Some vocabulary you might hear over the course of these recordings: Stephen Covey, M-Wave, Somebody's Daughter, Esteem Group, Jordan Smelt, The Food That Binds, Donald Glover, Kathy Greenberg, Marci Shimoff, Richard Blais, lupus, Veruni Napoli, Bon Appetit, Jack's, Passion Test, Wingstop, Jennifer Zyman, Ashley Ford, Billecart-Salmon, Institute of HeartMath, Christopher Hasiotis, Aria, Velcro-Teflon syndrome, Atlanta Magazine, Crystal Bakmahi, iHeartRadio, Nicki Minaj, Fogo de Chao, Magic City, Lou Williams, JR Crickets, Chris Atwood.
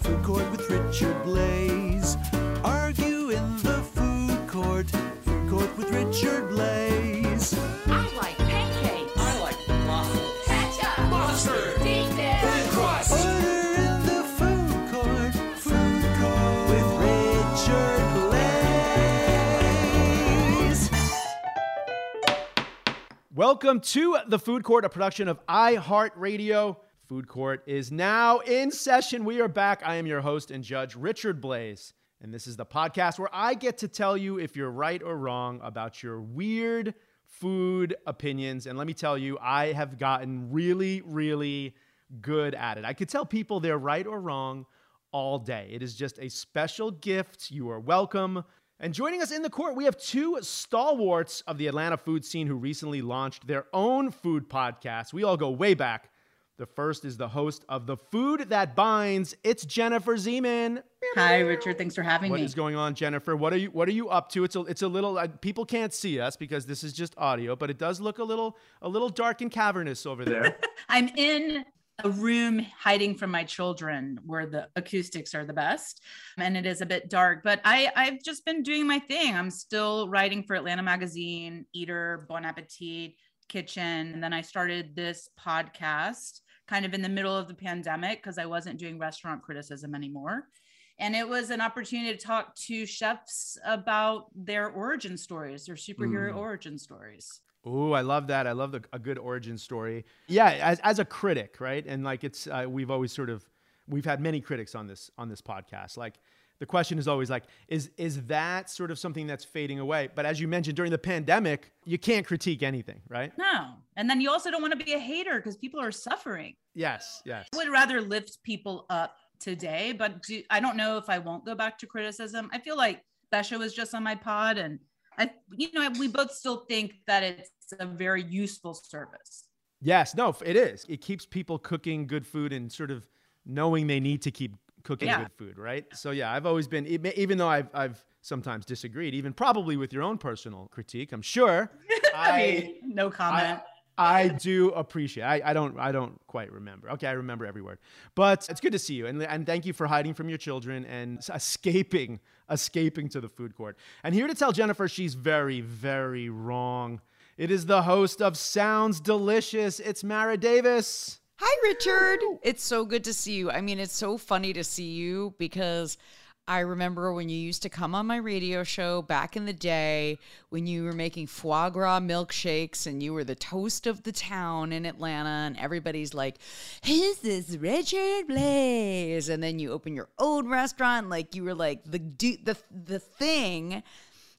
Food Court with Richard Blais. Argue in the Food Court. Food Court with Richard Blais. I like pancakes. I like waffles. Ketchup. Mustard. Deep dish. Thin crust. Order in the Food Court. Food Court with Richard Blais. Welcome to The Food Court, a production of iHeartRadio. Food Court is now in session. We are back. I am your host and judge, Richard Blais, and this is the podcast where I get to tell you if you're right or wrong about your weird food opinions. And let me tell you, I have gotten really, really good at it. I could tell people they're right or wrong all day. It is just a special gift. You are welcome. And joining us in the court, we have two stalwarts of the Atlanta food scene who recently launched their own food podcast. We all go way back. The first is the host of The Food That Binds. It's Jennifer Zyman. Hi, Richard. Thanks for having me. What is going on, Jennifer? What are you up to? It's a little people can't see us because this is just audio, but it does look a little dark and cavernous over there. I'm in a room hiding from my children where the acoustics are the best, and it is a bit dark. But I've just been doing my thing. I'm still writing for Atlanta Magazine, Eater, Bon Appetit, Kitchen, and then I started this podcast kind of in the middle of the pandemic because I wasn't doing restaurant criticism anymore. And it was an opportunity to talk to chefs about their origin stories, their superhero origin stories. Ooh, I love that. I love a good origin story. Yeah, as a critic, right? And like it's, we've had many critics on this podcast. Like the question is always like, is that sort of something that's fading away? But as you mentioned, during the pandemic, you can't critique anything, right? No. And then you also don't want to be a hater because people are suffering. Yes. I would rather lift people up today, but I don't know if I won't go back to criticism. I feel like Besha was just on my pod and we both still think that it's a very useful service. Yes, no, it is. It keeps people cooking good food and sort of knowing they need to keep cooking good food, right? So yeah, I've always been, even though I've sometimes disagreed, even probably with your own personal critique, I'm sure. I mean, no comment. I do appreciate. I don't quite remember. Okay, I remember every word, but it's good to see you, and thank you for hiding from your children and escaping to the Food Court. And here to tell Jennifer she's very, very wrong. It is the host of Sounds Delicious. It's Mara Davis. Hi, Richard. It's so good to see you. I mean, it's so funny to see you because I remember when you used to come on my radio show back in the day when you were making foie gras milkshakes and you were the toast of the town in Atlanta and everybody's like, "Who's this Richard Blais?" And then you open your own restaurant, like you were like the thing.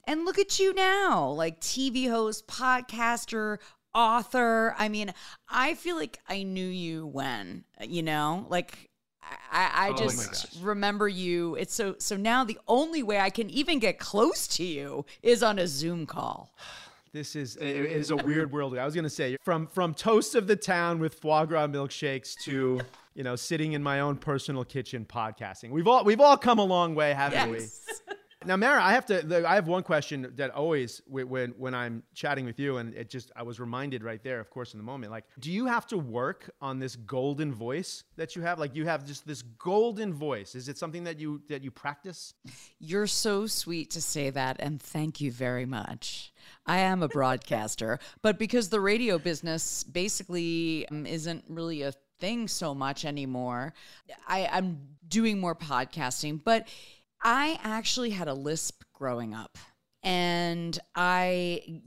And look at you now, like TV host, podcaster, author. I mean, I feel like I knew you when, I just remember you. It's so now the only way I can even get close to you is on a Zoom call. It is a weird world. I was going to say from toast of the town with foie gras milkshakes to, you know, sitting in my own personal kitchen podcasting. We've all come a long way, haven't we? Now, Mara, I have one question that always when I'm chatting with you, and I was reminded right there, of course, in the moment, like, do you have to work on this golden voice that you have? Like, you have just this golden voice. Is it something that you practice? You're so sweet to say that, and thank you very much. I am a broadcaster, but because the radio business basically isn't really a thing so much anymore, I'm doing more podcasting, but I actually had a lisp growing up, and I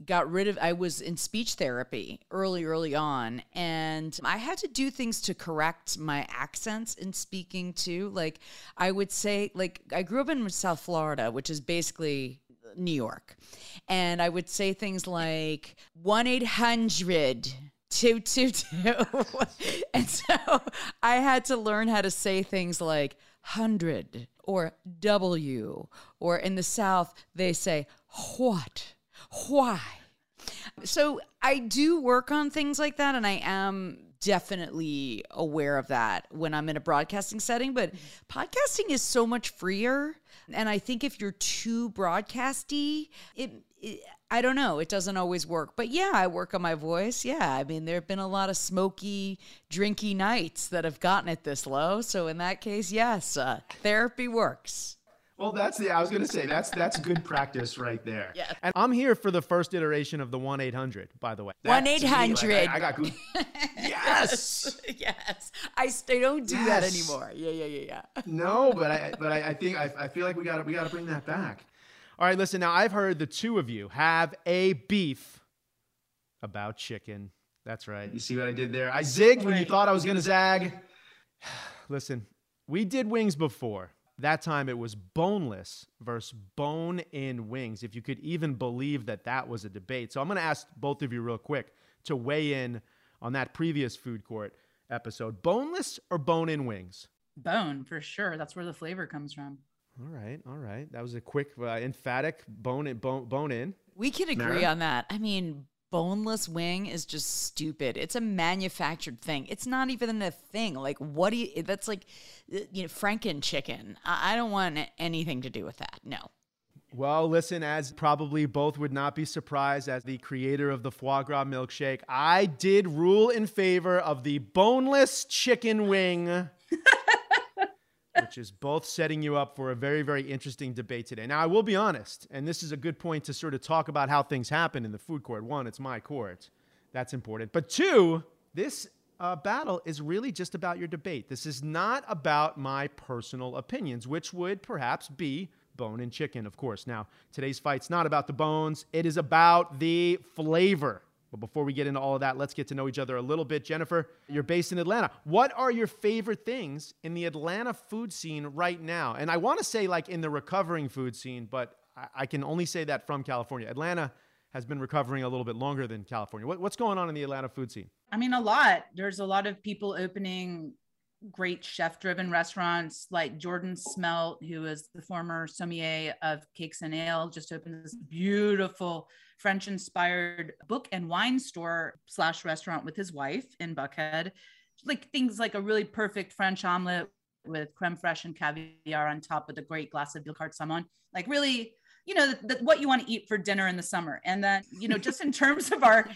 was in speech therapy early on, and I had to do things to correct my accents in speaking too. Like, I would say, like, I grew up in South Florida, which is basically New York, and I would say things like 1-800 222. And so I had to learn how to say things like 100 or W, or in the South, they say, what, why? So I do work on things like that, and I am definitely aware of that when I'm in a broadcasting setting, but podcasting is so much freer. And I think if you're too broadcasty, I don't know, it doesn't always work. But yeah, I work on my voice. Yeah, I mean, there have been a lot of smoky, drinky nights that have gotten it this low. So in that case, yes, therapy works. Well, I was going to say, that's good practice right there. Yeah. And I'm here for the first iteration of the 1-800, by the way. 1-800. I got good. Yes. Yes. I don't do that anymore. Yeah. No, but I think I feel like we got to bring that back. All right, listen, now I've heard the two of you have a beef about chicken. That's right. You see what I did there? I zigged when you thought I was going to zag. Listen, we did wings before. That time it was boneless versus bone-in wings, if you could even believe that was a debate. So I'm going to ask both of you real quick to weigh in on that previous Food Court episode. Boneless or bone-in wings? Bone, for sure. That's where the flavor comes from. All right. That was a quick, emphatic bone in. We can agree on that. I mean, boneless wing is just stupid. It's a manufactured thing. It's not even a thing. Like, that's like, you know, Franken chicken. I don't want anything to do with that. No. Well, listen, as probably both would not be surprised, as the creator of the foie gras milkshake, I did rule in favor of the boneless chicken wing. Which is both setting you up for a very, very interesting debate today. Now, I will be honest, and this is a good point to sort of talk about how things happen in the food court. One, it's my court. That's important. But two, this battle is really just about your debate. This is not about my personal opinions, which would perhaps be bone and chicken, of course. Now, today's fight's not about the bones. It is about the flavor. But before we get into all of that, let's get to know each other a little bit. Jennifer, you're based in Atlanta. What are your favorite things in the Atlanta food scene right now? And I want to say, like, in the recovering food scene, but I can only say that from California. Atlanta has been recovering a little bit longer than California. What's going on in the Atlanta food scene? I mean, a lot. There's a lot of people opening great chef-driven restaurants, like Jordan Smelt, who is the former sommelier of Cakes and Ale, just opened this beautiful French-inspired book and wine store / restaurant with his wife in Buckhead. Like, things like a really perfect French omelet with creme fraiche and caviar on top with a great glass of Billecart-Salmon. Like, really, you know, what you want to eat for dinner in the summer. And then, you know, just in terms of our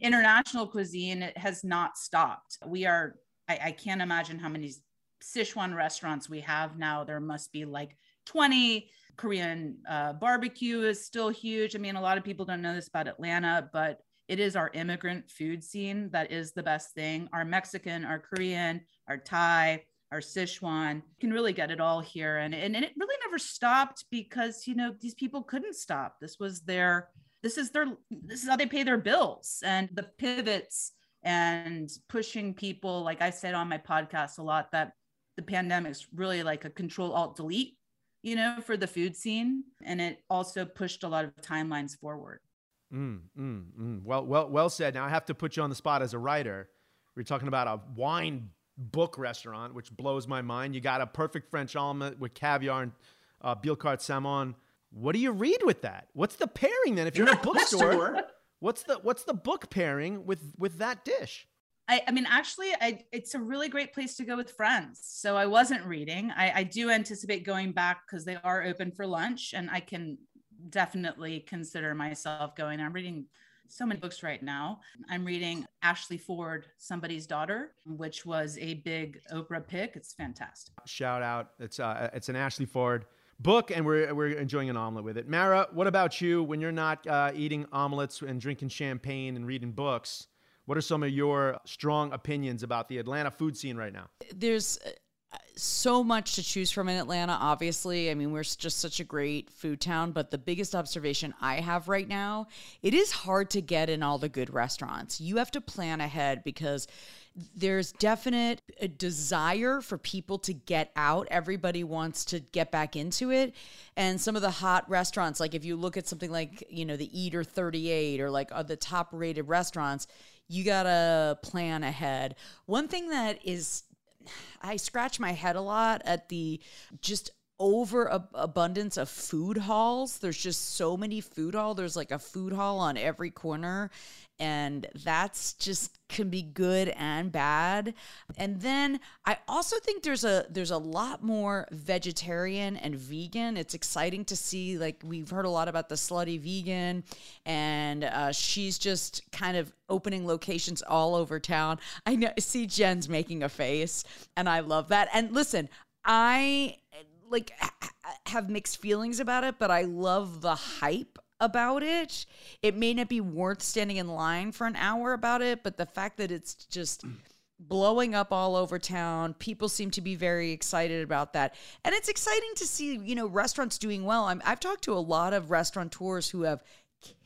international cuisine, it has not stopped. We are, I can't imagine how many Sichuan restaurants we have now. There must be like 20. Korean barbecue is still huge. I mean, a lot of people don't know this about Atlanta, but it is our immigrant food scene that is the best thing. Our Mexican, our Korean, our Thai, our Sichuan, you can really get it all here. And it really never stopped because, you know, these people couldn't stop. This is how they pay their bills. And the pivots and pushing people, like I said on my podcast a lot, that the pandemic's really like a Control-Alt-Delete, you know, for the food scene. And it also pushed a lot of timelines forward. Well said. Now I have to put you on the spot as a writer. We're talking about a wine book restaurant, which blows my mind. You got a perfect French omelet with caviar and Billecart-Salmon. What do you read with that? What's the pairing then? If you're in a bookstore, what's the book pairing with that dish? I mean, actually, it's a really great place to go with friends. So I wasn't reading. I do anticipate going back because they are open for lunch, and I can definitely consider myself going. I'm reading so many books right now. I'm reading Ashley Ford, Somebody's Daughter, which was a big Oprah pick. It's fantastic. Shout out. It's an Ashley Ford book, and we're enjoying an omelet with it. Mara, what about you when you're not eating omelets and drinking champagne and reading books? What are some of your strong opinions about the Atlanta food scene right now? There's so much to choose from in Atlanta, obviously. I mean, we're just such a great food town, but the biggest observation I have right now, it is hard to get in all the good restaurants. You have to plan ahead because there's definite a desire for people to get out. Everybody wants to get back into it. And some of the hot restaurants, like if you look at something like, you know, the Eater 38 or like the top rated restaurants, you gotta plan ahead. One thing that is, I scratch my head a lot at the just overabundance of food halls. There's just so many food halls. There's like a food hall on every corner. And that's just can be good and bad. And then I also think there's a lot more vegetarian and vegan. It's exciting to see, like we've heard a lot about the slutty vegan, and she's just kind of opening locations all over town. I know, see Jen's making a face, and I love that. And listen, I like have mixed feelings about it, but I love the hype about it. It may not be worth standing in line for an hour about it, but the fact that it's just blowing up all over town, people seem to be very excited about that. And it's exciting to see, you know, restaurants doing well. I've talked to a lot of restaurateurs who have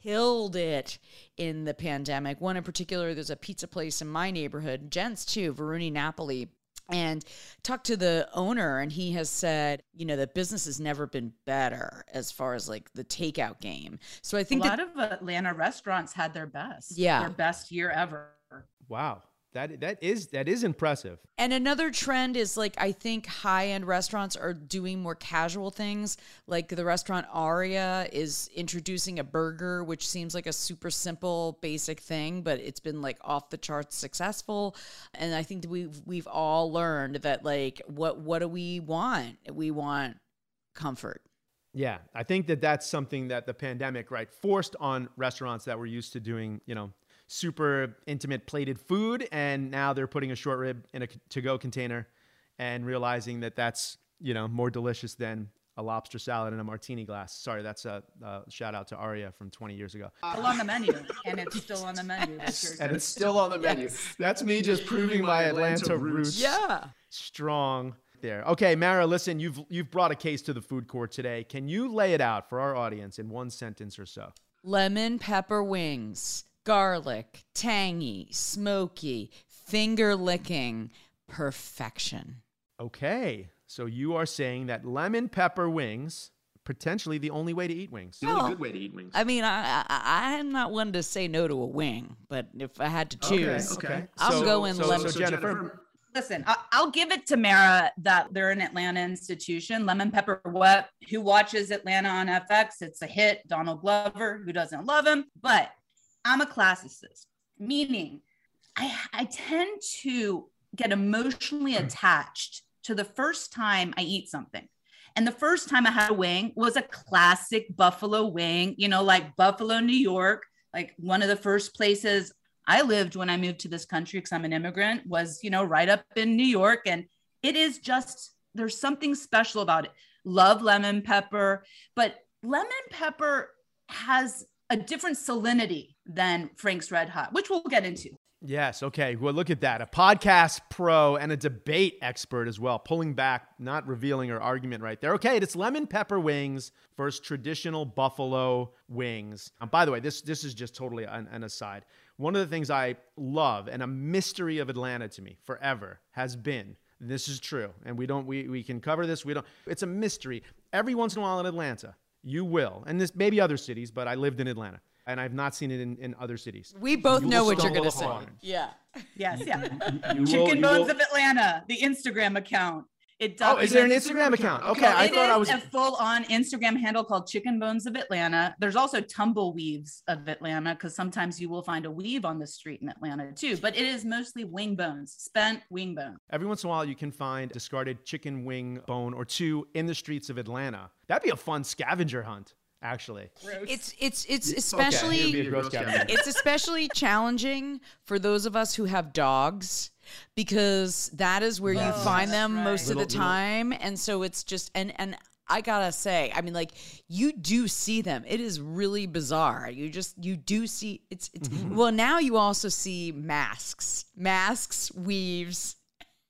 killed it in the pandemic. One in particular, there's a pizza place in my neighborhood, Jen's too, Veruni Napoli. And talked to the owner, and he has said, you know, the business has never been better as far as like the takeout game. So I think a lot of Atlanta restaurants had their best, their best year ever. Wow. That is impressive. And another trend is like, I think high-end restaurants are doing more casual things. Like the restaurant Aria is introducing a burger, which seems like a super simple, basic thing, but it's been like off the charts successful. And I think that we've all learned that like, what do we want? We want comfort. Yeah. I think that that's something that the pandemic, right, forced on restaurants that were used to doing, you know, super intimate plated food, and now they're putting a short rib in a to-go container and realizing that that's, you know, more delicious than a lobster salad in a martini glass. Sorry, that's a shout out to Aria from 20 years ago. Still on the menu, and it's still on the menu. And it's still on the menu. That's me just proving my Atlanta roots. Yeah, strong there. Okay, Mara, listen, you've brought a case to the food court today. Can you lay it out for our audience in one sentence or so? Lemon pepper wings. Garlic, tangy, smoky, finger-licking, perfection. Okay, so you are saying that lemon pepper wings, potentially the only way to eat wings. The only good way to eat wings. I mean, I'm not one to say no to a wing, but if I had to choose, okay. I'll go in lemon. So Jennifer. Listen, I'll give it to Mara that they're an Atlanta institution. Lemon pepper what? Who watches Atlanta on FX? It's a hit. Donald Glover, who doesn't love him? But I'm a classicist, meaning I tend to get emotionally attached to the first time I eat something. And the first time I had a wing was a classic buffalo wing, you know, like Buffalo, New York, like one of the first places I lived when I moved to this country because I'm an immigrant was, you know, right up in New York. And it is just, there's something special about it. Love lemon pepper, but lemon pepper has a different salinity than Frank's Red Hot, which we'll get into. Yes. Okay. Well, look at that. A podcast pro and a debate expert as well, pulling back, not revealing her argument right there. Okay. It's lemon pepper wings versus traditional buffalo wings. And by the way, this is just totally an aside. One of the things I love and a mystery of Atlanta to me forever has been, and this is true, and we can cover this. It's a mystery. Every once in a while in Atlanta, you will, and this maybe other cities, but I lived in Atlanta. and I've not seen it in other cities. We both know what you're going to say. Yeah. Yes. Yeah. Chicken Bones of Atlanta, the Instagram account. It does. Oh, is there an Instagram account? Okay, I thought I was a full-on Instagram handle called Chicken Bones of Atlanta. There's also Tumbleweaves of Atlanta, because sometimes you will find a weave on the street in Atlanta too. But it is mostly wing bones, spent wing bone. Every once in a while, you can find discarded chicken wing bone or two in the streets of Atlanta. That'd be a fun scavenger hunt. Actually, it's especially challenging for those of us who have dogs, because that is where you find them most of the time. And so it's just, and I gotta say, I mean, like, you do see them. It is really bizarre. You do see it's well, now you also see masks, weaves,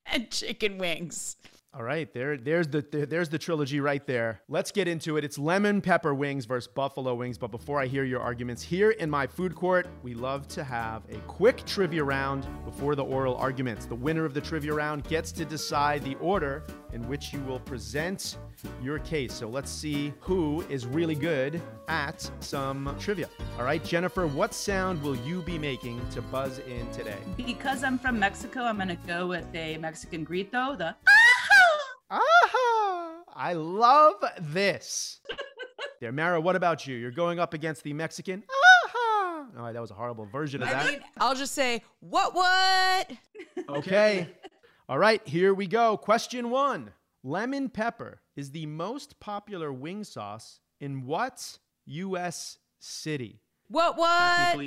and chicken wings. All right, there's the trilogy right there. Let's get into it. It's lemon pepper wings versus buffalo wings. But before I hear your arguments, here in my food court, we love to have a quick trivia round before the oral arguments. The winner of the trivia round gets to decide the order in which you will present your case. So let's see who is really good at some trivia. All right, Jennifer, what sound will you be making to buzz in today? Because I'm from Mexico, I'm gonna go with a Mexican grito, the aha! I love this. There, Mara, what about you? You're going up against the Mexican. Aha! All right, that was a horrible version of that. I mean, I'll just say, what? Okay. All right, here we go. Question one. Lemon pepper is the most popular wing sauce in what U.S. city? What?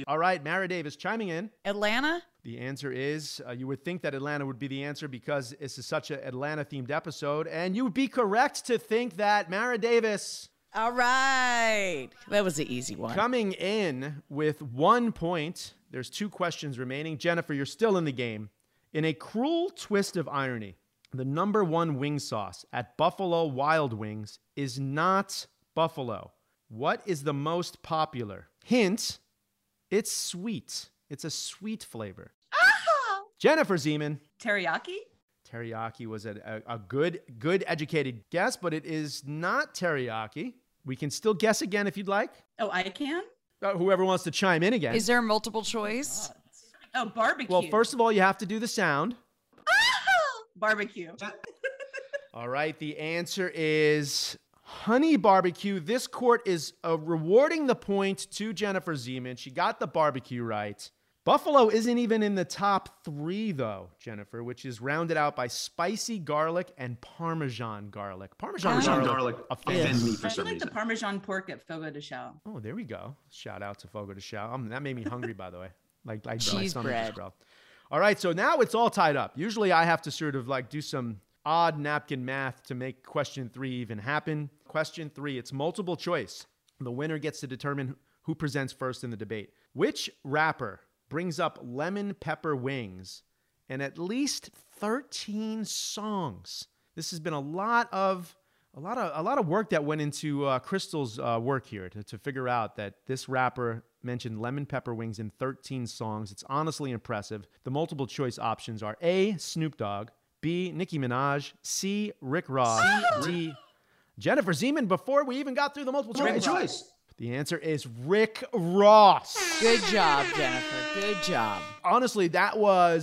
All right, Mara Davis chiming in. Atlanta? The answer is, you would think that Atlanta would be the answer because this is such an Atlanta-themed episode, and you would be correct to think that, Mara Davis. All right. That was the easy one. Coming in with 1 point. There's two questions remaining. Jennifer, you're still in the game. In a cruel twist of irony, the number one wing sauce at Buffalo Wild Wings is not buffalo. What is the most popular? Hint, it's sweet. It's a sweet flavor. Jennifer Zyman. Teriyaki? Teriyaki was a good educated guess, but it is not teriyaki. We can still guess again if you'd like. Oh, I can? Whoever wants to chime in again. Is there multiple choice? Oh, barbecue. Well, first of all, you have to do the sound. Barbecue. All right, the answer is honey barbecue. This court is rewarding the point to Jennifer Zyman. She got the barbecue right. Buffalo isn't even in the top three, though, Jennifer, which is rounded out by spicy garlic and Parmesan garlic. Parmesan garlic offends me for some reason. I like the Parmesan pork at Fogo de Chao. Oh, there we go. Shout out to Fogo de Chao. That made me hungry, by the way. Like cheese bread. All right, so now it's all tied up. Usually I have to sort of do some odd napkin math to make question three even happen. Question three, it's multiple choice. The winner gets to determine who presents first in the debate. Which rapper brings up lemon pepper wings in at least 13 songs? This has been a lot of work that went into Crystal's work here to figure out that this rapper mentioned lemon pepper wings in 13 songs. It's honestly impressive. The multiple choice options are A, Snoop Dogg, B, Nicki Minaj, C, Rick Ross, D, Jennifer Zyman, before we even got through the multiple choice. The answer is Rick Ross. Good job, Jennifer. Good job. Honestly, I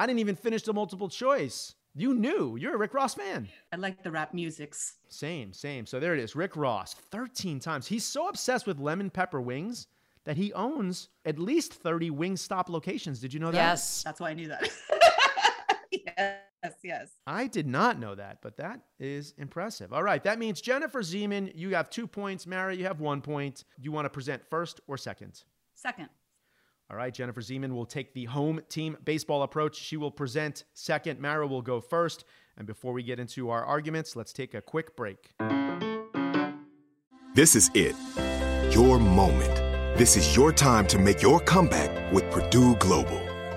didn't even finish the multiple choice. You knew. You're a Rick Ross fan. I like the rap musics. Same. So there it is. Rick Ross, 13 times. He's so obsessed with lemon pepper wings that he owns at least 30 Wingstop locations. Did you know that? Yes. That's why I knew that. Yes. I did not know that, but that is impressive. All right, that means Jennifer Zyman, you have 2 points. Mara, you have 1 point. You want to present first or second? Second. All right, Jennifer Zyman will take the home team baseball approach. She will present second. Mara will go first. And before we get into our arguments, let's take a quick break. This is it. Your moment. This is your time to make your comeback with Purdue Global.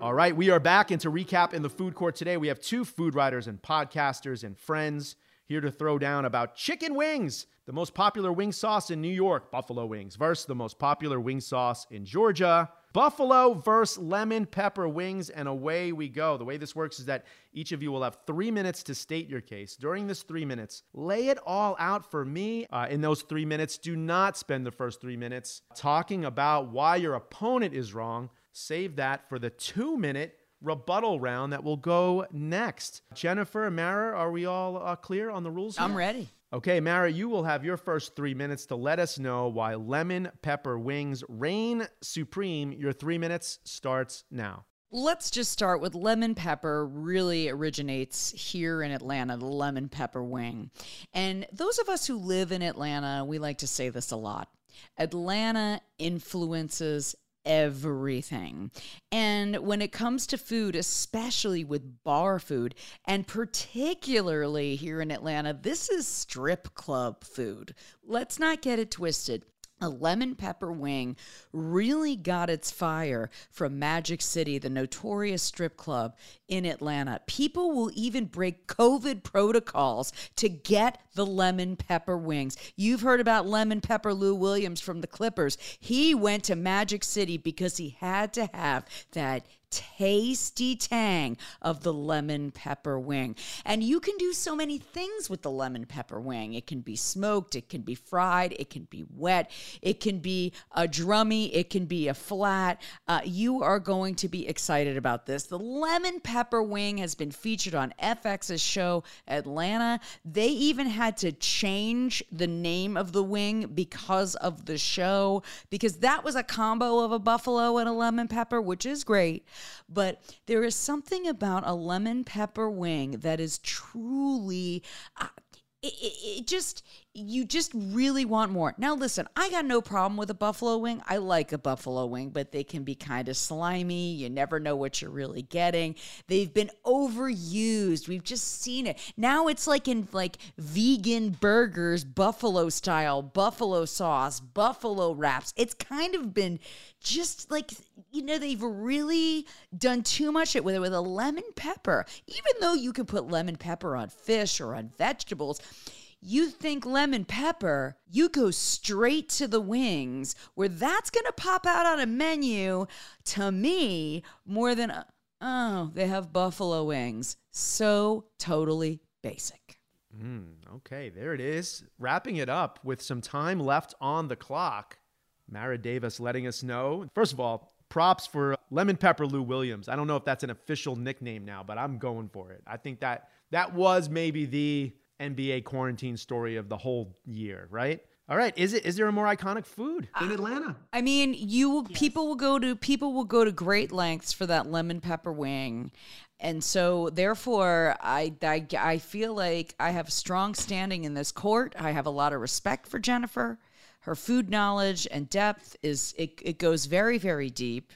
All right, we are back. And to recap in the food court today, we have two food writers and podcasters and friends here to throw down about chicken wings, the most popular wing sauce in New York, buffalo wings, versus the most popular wing sauce in Georgia, buffalo versus lemon pepper wings, and away we go. The way this works is that each of you will have 3 minutes to state your case. During this 3 minutes, lay it all out for me. In those 3 minutes, do not spend the first 3 minutes talking about why your opponent is wrong. Save that for the 2-minute rebuttal round that will go next. Jennifer and Mara, are we all clear on the rules here? I'm ready. Okay, Mara, you will have your first 3 minutes to let us know why lemon pepper wings reign supreme. Your 3 minutes starts now. Let's just start with lemon pepper really originates here in Atlanta, the lemon pepper wing. And those of us who live in Atlanta, we like to say this a lot. Atlanta influences everything. And when it comes to food, especially with bar food, and particularly here in Atlanta, this is strip club food. Let's not get it twisted. A lemon pepper wing really got its fire from Magic City, the notorious strip club in Atlanta. People will even break COVID protocols to get the lemon pepper wings. You've heard about lemon pepper Lou Williams from the Clippers. He went to Magic City because he had to have that tasty tang of the lemon pepper wing. And you can do so many things with the lemon pepper wing. It can be smoked, it can be fried, it can be wet, it can be a drummy, it can be a flat. You are going to be excited about this. The lemon pepper wing has been featured on FX's show Atlanta. They even had to change the name of the wing because of the show, because that was a combo of a buffalo and a lemon pepper, which is great. But there is something about a lemon pepper wing that is truly, you just really want more. Now, listen, I got no problem with a buffalo wing. I like a buffalo wing, but they can be kind of slimy. You never know what you're really getting. They've been overused. We've just seen it. Now it's like in like vegan burgers, buffalo style, buffalo sauce, buffalo wraps. It's kind of been just like, you know, they've really done too much with it with a lemon pepper. Even though you can put lemon pepper on fish or on vegetables, you think lemon pepper, you go straight to the wings where that's going to pop out on a menu to me more than, oh, they have buffalo wings. So totally basic. Okay, there it is. Wrapping it up with some time left on the clock. Mara Davis letting us know. First of all, props for Lemon Pepper Lou Williams. I don't know if that's an official nickname now, but I'm going for it. I think that was maybe the NBA quarantine story of the whole year, right? All right. Is there a more iconic food in Atlanta? I mean, people will go to great lengths for that lemon pepper wing. And so therefore I feel like I have strong standing in this court. I have a lot of respect for Jennifer. Her food knowledge and depth it goes very, very deep.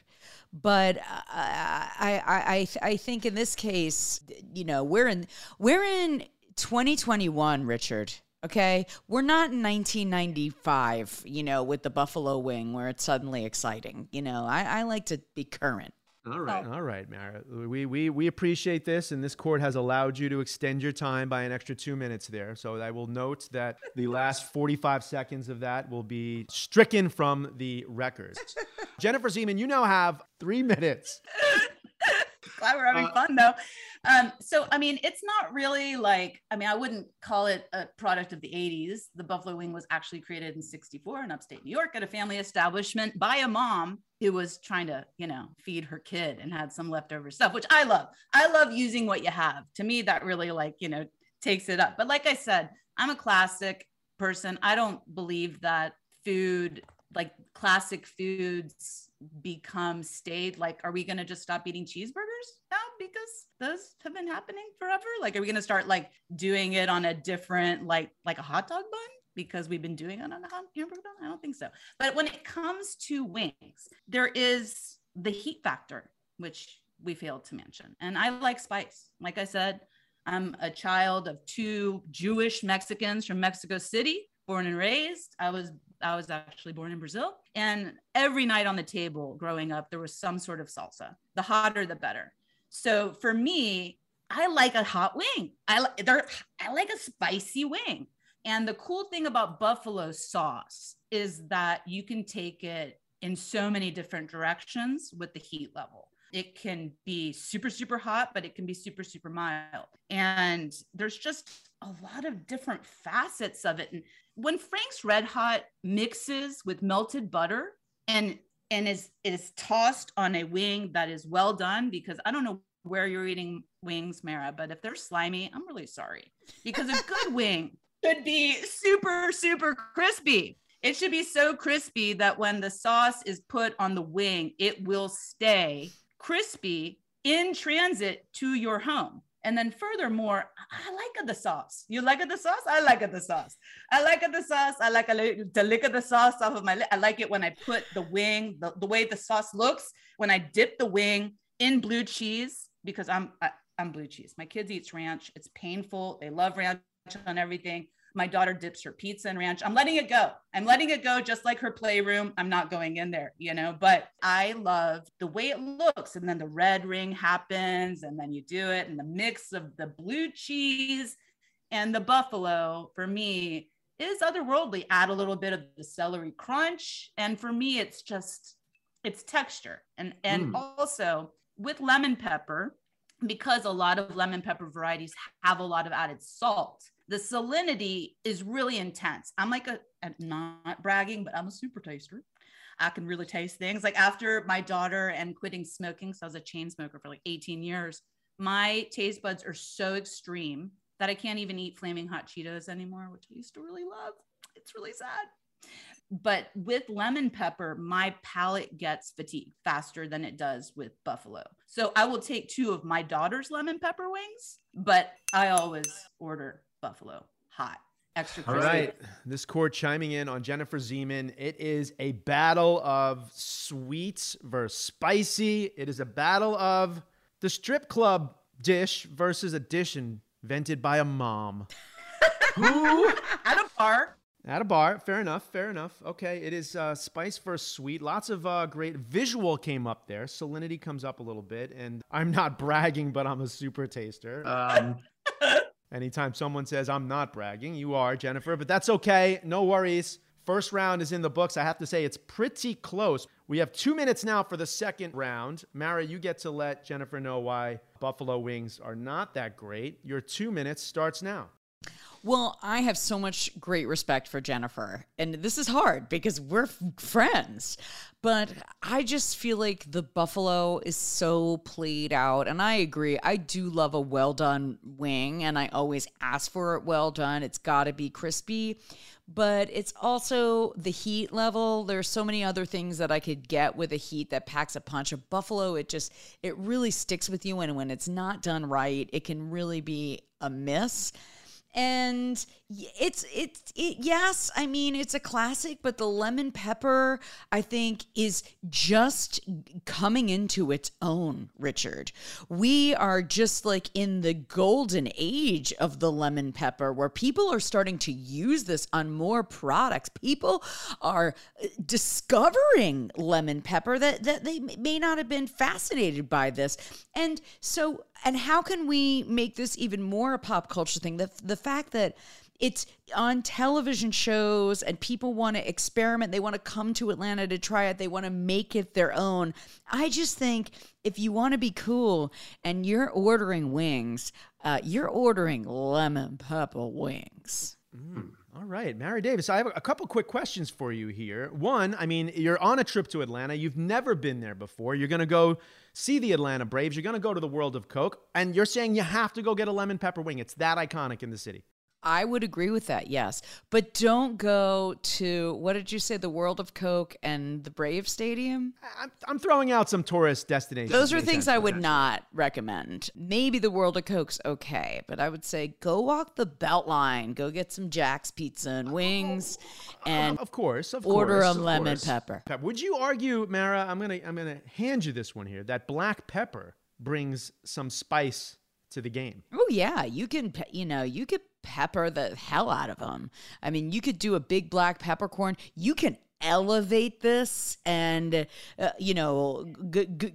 But I think in this case, you know, we're in 2021, Richard. Okay, we're not in 1995, you know, with the buffalo wing where it's suddenly exciting. You know, I like to be current. All right, Mara. We appreciate this, and this court has allowed you to extend your time by an extra 2 minutes there. So I will note that the last 45 seconds of that will be stricken from the record. Jennifer Zyman, you now have 3 minutes. Glad we're having fun though. So, I mean, it's not really like, I mean, I wouldn't call it a product of the 80s. The buffalo wing was actually created in 1964 in upstate New York at a family establishment by a mom who was trying to, you know, feed her kid and had some leftover stuff, which I love. I love using what you have. To me, that really, like, you know, takes it up. But like I said, I'm a classic person. I don't believe that food, like classic foods, become staid. Like, are we going to just stop eating cheeseburgers now because those have been happening forever? Like, are we going to start like doing it on a different, like a hot dog bun because we've been doing it on a hamburger bun? I don't think so. But when it comes to wings, there is the heat factor, which we failed to mention. And I like spice. Like I said, I'm a child of two Jewish Mexicans from Mexico City, born and raised. I was actually born in Brazil. And every night on the table growing up, there was some sort of salsa. The hotter, the better. So for me, I like a hot wing. I like a spicy wing. And the cool thing about buffalo sauce is that you can take it in so many different directions with the heat level. It can be super, super hot, but it can be super, super mild. And there's just a lot of different facets of it. And when Frank's Red Hot mixes with melted butter and is tossed on a wing that is well done, because I don't know where you're eating wings, Mara, but if they're slimy, I'm really sorry. Because a good wing should be super, super crispy. It should be so crispy that when the sauce is put on the wing, it will stay crispy in transit to your home. And then furthermore, I like the sauce. You like the sauce? I like the sauce. I like the sauce. I like to lick the sauce off of my lip. I like it when I put the wing, the way the sauce looks, when I dip the wing in blue cheese, because I'm blue cheese. My kids eat ranch. It's painful. They love ranch on everything. My daughter dips her pizza in ranch. I'm letting it go. I'm letting it go just like her playroom. I'm not going in there, you know, but I love the way it looks. And then the red ring happens and then you do it. And the mix of the blue cheese and the buffalo for me is otherworldly. Add a little bit of the celery crunch. And for me, it's just, it's texture. And also with lemon pepper, because a lot of lemon pepper varieties have a lot of added salt, the salinity is really intense. I'm like I'm not bragging, but I'm a super taster. I can really taste things. Like after my daughter and quitting smoking, so I was a chain smoker for like 18 years, my taste buds are so extreme that I can't even eat flaming hot Cheetos anymore, which I used to really love. It's really sad. But with lemon pepper, my palate gets fatigued faster than it does with buffalo. So I will take two of my daughter's lemon pepper wings, but I always order buffalo hot, extra crispy. All right, this court chiming in on Jennifer Zyman. It is a battle of sweets versus spicy. It is a battle of the strip club dish versus a dish invented by a mom. Who? At a bar. At a bar. Fair enough. Fair enough. Okay. It is spice versus sweet. Lots of great visual came up there. Salinity comes up a little bit. And I'm not bragging, but I'm a super taster. Anytime someone says, I'm not bragging, you are, Jennifer. But that's okay. No worries. First round is in the books. I have to say it's pretty close. We have 2 minutes now for the second round. Mara, you get to let Jennifer know why buffalo wings are not that great. Your 2 minutes starts now. Well, I have so much great respect for Jennifer, and this is hard because we're friends, but I just feel like the buffalo is so played out, and I agree. I do love a well-done wing, and I always ask for it well-done. It's got to be crispy, but it's also the heat level. There's so many other things that I could get with a heat that packs a punch. A buffalo, it really sticks with you, and when it's not done right, it can really be a miss. And yes, I mean, it's a classic, but the lemon pepper, I think, is just coming into its own, Richard. We are just like in the golden age of the lemon pepper, where people are starting to use this on more products. People are discovering lemon pepper that they may not have been fascinated by this. And so, and how can we make this even more a pop culture thing? The fact that it's on television shows and people want to experiment. They want to come to Atlanta to try it. They want to make it their own. I just think if you want to be cool and you're ordering wings, you're ordering lemon pepper wings. Mm. All right, Mara Davis, I have a couple quick questions for you here. One, I mean, you're on a trip to Atlanta. You've never been there before. You're going to go see the Atlanta Braves. You're going to go to the World of Coke, and you're saying you have to go get a lemon pepper wing. It's that iconic in the city. I would agree with that, yes. But don't go to, what did you say, the World of Coke and the Brave Stadium? I'm throwing out some tourist destinations. Those are things I would not recommend. Maybe the World of Coke's okay, but I would say go walk the Beltline, go get some Jack's Pizza and Wings, and order a lemon pepper. Would you argue, Mara, I'm gonna hand you this one here, that black pepper brings some spice to the game? Oh, yeah. You can pepper the hell out of them. I mean, you could do a big black peppercorn. You can elevate this and,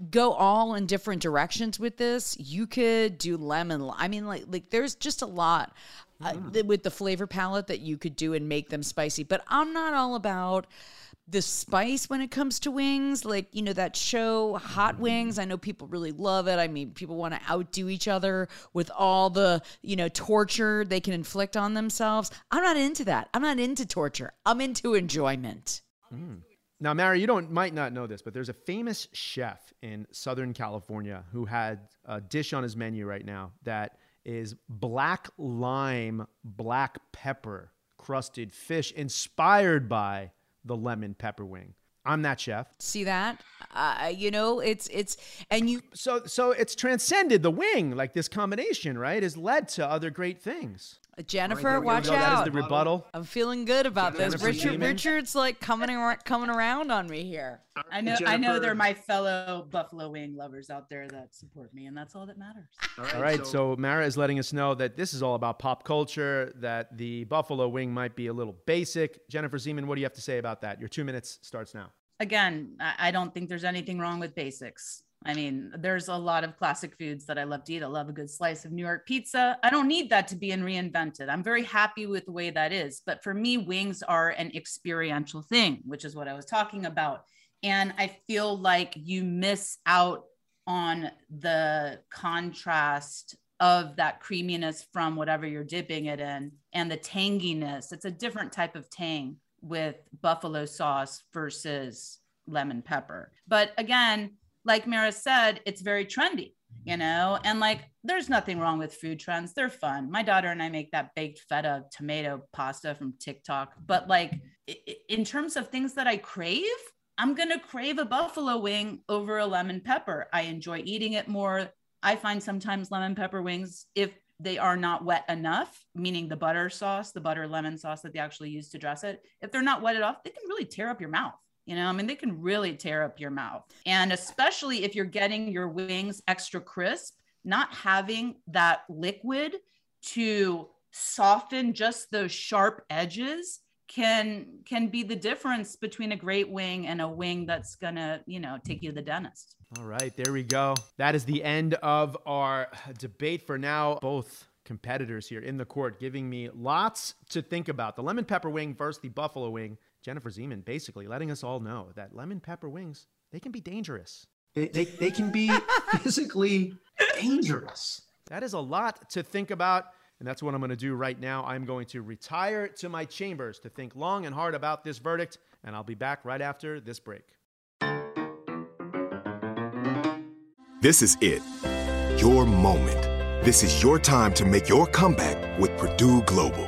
go all in different directions with this. You could do lemon. I mean, like there's just a lot with the flavor palette that you could do and make them spicy. But I'm not all about the spice when it comes to wings, like, that show Hot Wings. I know people really love it. I mean, people want to outdo each other with all the, torture they can inflict on themselves. I'm not into that. I'm not into torture. I'm into enjoyment. Mm. Now, Mara, you might not know this, but there's a famous chef in Southern California who had a dish on his menu right now that is black lime, black pepper crusted fish inspired by the lemon pepper wing. I'm that chef. See that? So it's transcended the wing. Like this combination, right, has led to other great things. Jennifer, watch out. That is the rebuttal. I'm feeling good about this. Richard's like coming around on me here. I know there are my fellow buffalo wing lovers out there that support me, and that's all that matters. All right, so Mara is letting us know that this is all about pop culture, that the buffalo wing might be a little basic. Jennifer Zyman, what do you have to say about that? Your 2 minutes starts now. Again, I don't think there's anything wrong with basics. I mean, there's a lot of classic foods that I love to eat. I love a good slice of New York pizza. I don't need that to be reinvented. I'm very happy with the way that is. But for me, wings are an experiential thing, which is what I was talking about. And I feel like you miss out on the contrast of that creaminess from whatever you're dipping it in and the tanginess. It's a different type of tang with buffalo sauce versus lemon pepper. But again, like Mara said, it's very trendy, and like, there's nothing wrong with food trends. They're fun. My daughter and I make that baked feta tomato pasta from TikTok, but like in terms of things that I crave, I'm going to crave a buffalo wing over a lemon pepper. I enjoy eating it more. I find sometimes lemon pepper wings, if they are not wet enough, meaning the butter sauce, the butter lemon sauce that they actually use to dress it, if they're not wetted off, they can really tear up your mouth. They can really tear up your mouth. And especially if you're getting your wings extra crisp, not having that liquid to soften just those sharp edges can be the difference between a great wing and a wing that's going to, take you to the dentist. All right, there we go. That is the end of our debate for now. Both competitors here in the court giving me lots to think about. The lemon pepper wing versus the buffalo wing. Jennifer Zyman basically letting us all know that lemon pepper wings, they can be dangerous. They can be physically dangerous. That is a lot to think about. And that's what I'm going to do right now. I'm going to retire to my chambers to think long and hard about this verdict, and I'll be back right after this break. This is it, your moment. This is your time to make your comeback with Purdue Global.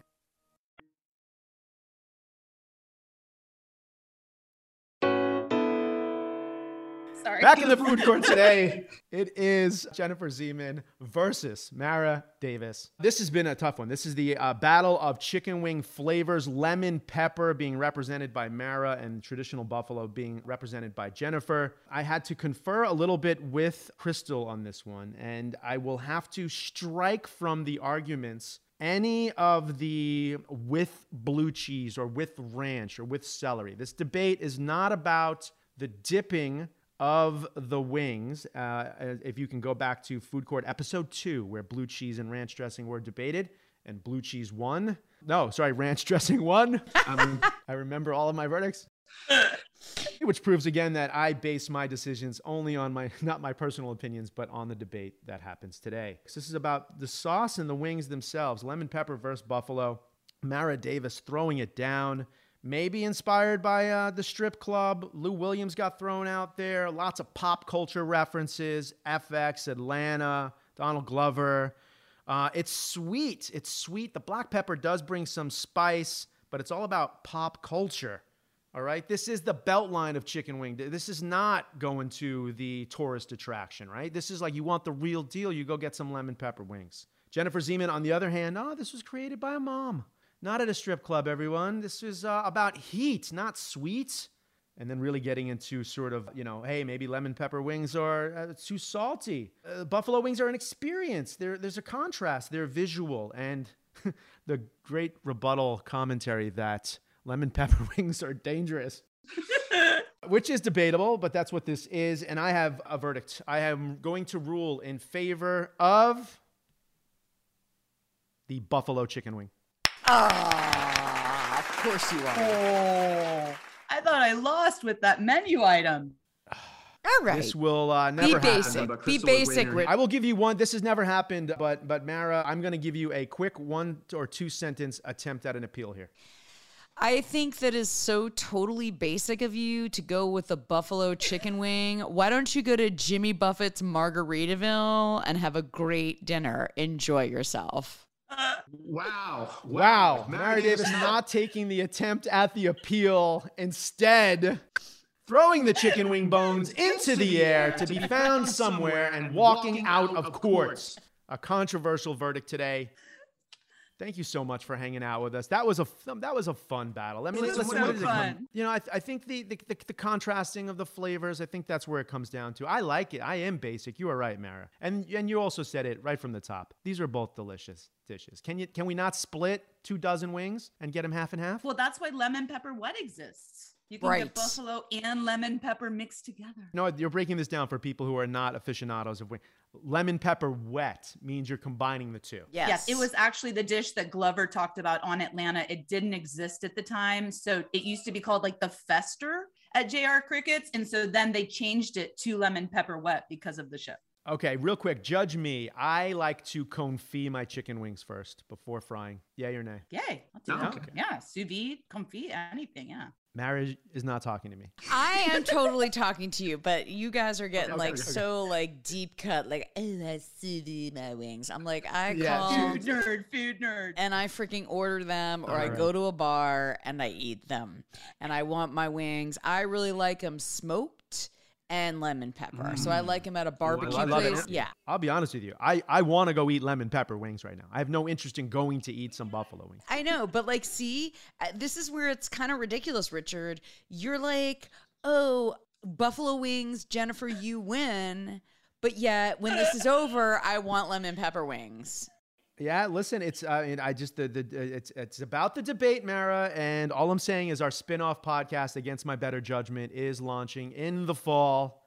Sorry. Back in the food court today, it is Jennifer Zyman versus Mara Davis. This has been a tough one. This is the battle of chicken wing flavors, lemon pepper being represented by Mara and traditional buffalo being represented by Jennifer. I had to confer a little bit with Crystal on this one, and I will have to strike from the arguments any of the with blue cheese or with ranch or with celery. This debate is not about the dipping of the wings. If you can go back to Food Court episode 2, where blue cheese and ranch dressing were debated, and blue cheese won. No, sorry, ranch dressing won. I remember all of my verdicts, which proves again that I base my decisions only on not my personal opinions, but on the debate that happens today. So this is about the sauce and the wings themselves. Lemon pepper versus buffalo. Mara Davis throwing it down. Maybe inspired by the strip club. Lou Williams got thrown out there. Lots of pop culture references. FX, Atlanta, Donald Glover. It's sweet. It's sweet. The black pepper does bring some spice, but it's all about pop culture. All right? This is the Beltline of chicken wing. This is not going to the tourist attraction, right? This is like, you want the real deal, you go get some lemon pepper wings. Jennifer Zyman, on the other hand, this was created by a mom. Not at a strip club, everyone. This is about heat, not sweet. And then really getting into sort of, hey, maybe lemon pepper wings are too salty. Buffalo wings are an experience. There's a contrast. They're visual. And the great rebuttal commentary that lemon pepper wings are dangerous, which is debatable, but that's what this is. And I have a verdict. I am going to rule in favor of the buffalo chicken wing. Of course you are. Oh, I thought I lost with that menu item. All right. This will never happen. Be basic. I will give you one. This has never happened, but Mara, I'm going to give you a quick 1 or 2 sentence attempt at an appeal here. I think that is so totally basic of you to go with a buffalo chicken wing. Why don't you go to Jimmy Buffett's Margaritaville and have a great dinner? Enjoy yourself. Wow. Mara Davis not taking the attempt at the appeal. Instead, throwing the chicken wing bones into the air to be found somewhere and walking out of court. A controversial verdict today. Thank you so much for hanging out with us. That was a fun battle. I mean, it was so fun. You know, I think the contrasting of the flavors, I think that's where it comes down to. I like it. I am basic. You are right, Mara. And you also said it right from the top. These are both delicious dishes. Can we not split 24 wings and get them half and half? Well, that's why lemon pepper wet exists. You can get buffalo and lemon pepper mixed together. No, you're breaking this down for people who are not aficionados of wings. Lemon pepper wet means you're combining the two. Yes. It was actually the dish that Glover talked about on Atlanta. It didn't exist at the time. So it used to be called like the Fester at JR Crickets. And so then they changed it to lemon pepper wet because of the show. Okay, real quick, judge me. I like to confit my chicken wings first before frying. Yay or nay? Yay. I'll do that. Okay. Yeah, sous vide, confit, anything, yeah. Mara is not talking to me. I am totally talking to you, but you guys are getting so like deep cut, like, oh, that's CD my wings. I'm like, I call food nerd. And I freaking order them I go to a bar and I eat them and I want my wings. I really like them smoked and lemon pepper. So I like them at a barbecue place. Yeah. I'll be honest with you. I want to go eat lemon pepper wings right now. I have no interest in going to eat some buffalo wings. I know, but like, see, this is where it's kind of ridiculous, Richard. You're like, oh, buffalo wings, Jennifer, you win. But yet when this is over, I want lemon pepper wings. Yeah, listen, it's about the debate, Mara, and all I'm saying is our spin-off podcast, Against My Better Judgment, is launching in the fall.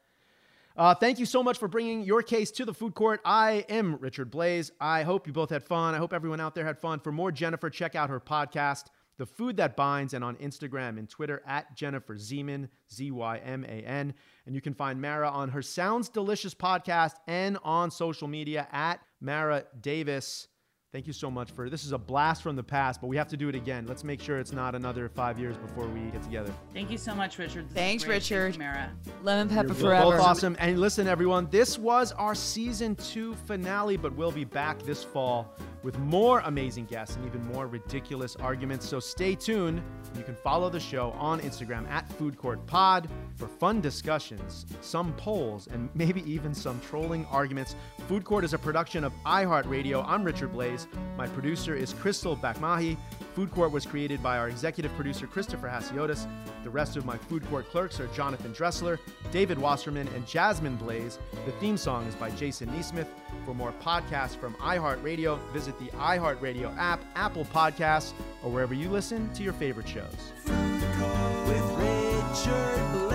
Thank you so much for bringing your case to the food court. I am Richard Blais. I hope you both had fun. I hope everyone out there had fun. For more Jennifer, check out her podcast, The Food That Binds, and on Instagram and Twitter at Jennifer Zyman, Zyman. And you can find Mara on her Sounds Delicious podcast and on social media at Mara Davis. Thank you so much this is a blast from the past, but we have to do it again. Let's make sure it's not another 5 years before we get together. Thank you so much, Richard. Thanks, Richard. Mara. Lemon pepper forever. Both awesome. And listen, everyone, this was our season 2 finale, but we'll be back this fall with more amazing guests and even more ridiculous arguments. So stay tuned. You can follow the show on Instagram at Food Court Pod for fun discussions, some polls, and maybe even some trolling arguments. Food Court is a production of iHeartRadio. I'm Richard Blais. My producer is Crystal Bakmahi. Food Court was created by our executive producer, Christopher Hasiotis. The rest of my Food Court clerks are Jonathan Dressler, David Wasserman, and Jasmine Blais. The theme song is by Jason Neesmith. For more podcasts from iHeartRadio, visit the iHeartRadio app, Apple Podcasts, or wherever you listen to your favorite shows. Food Court with Richard Blais.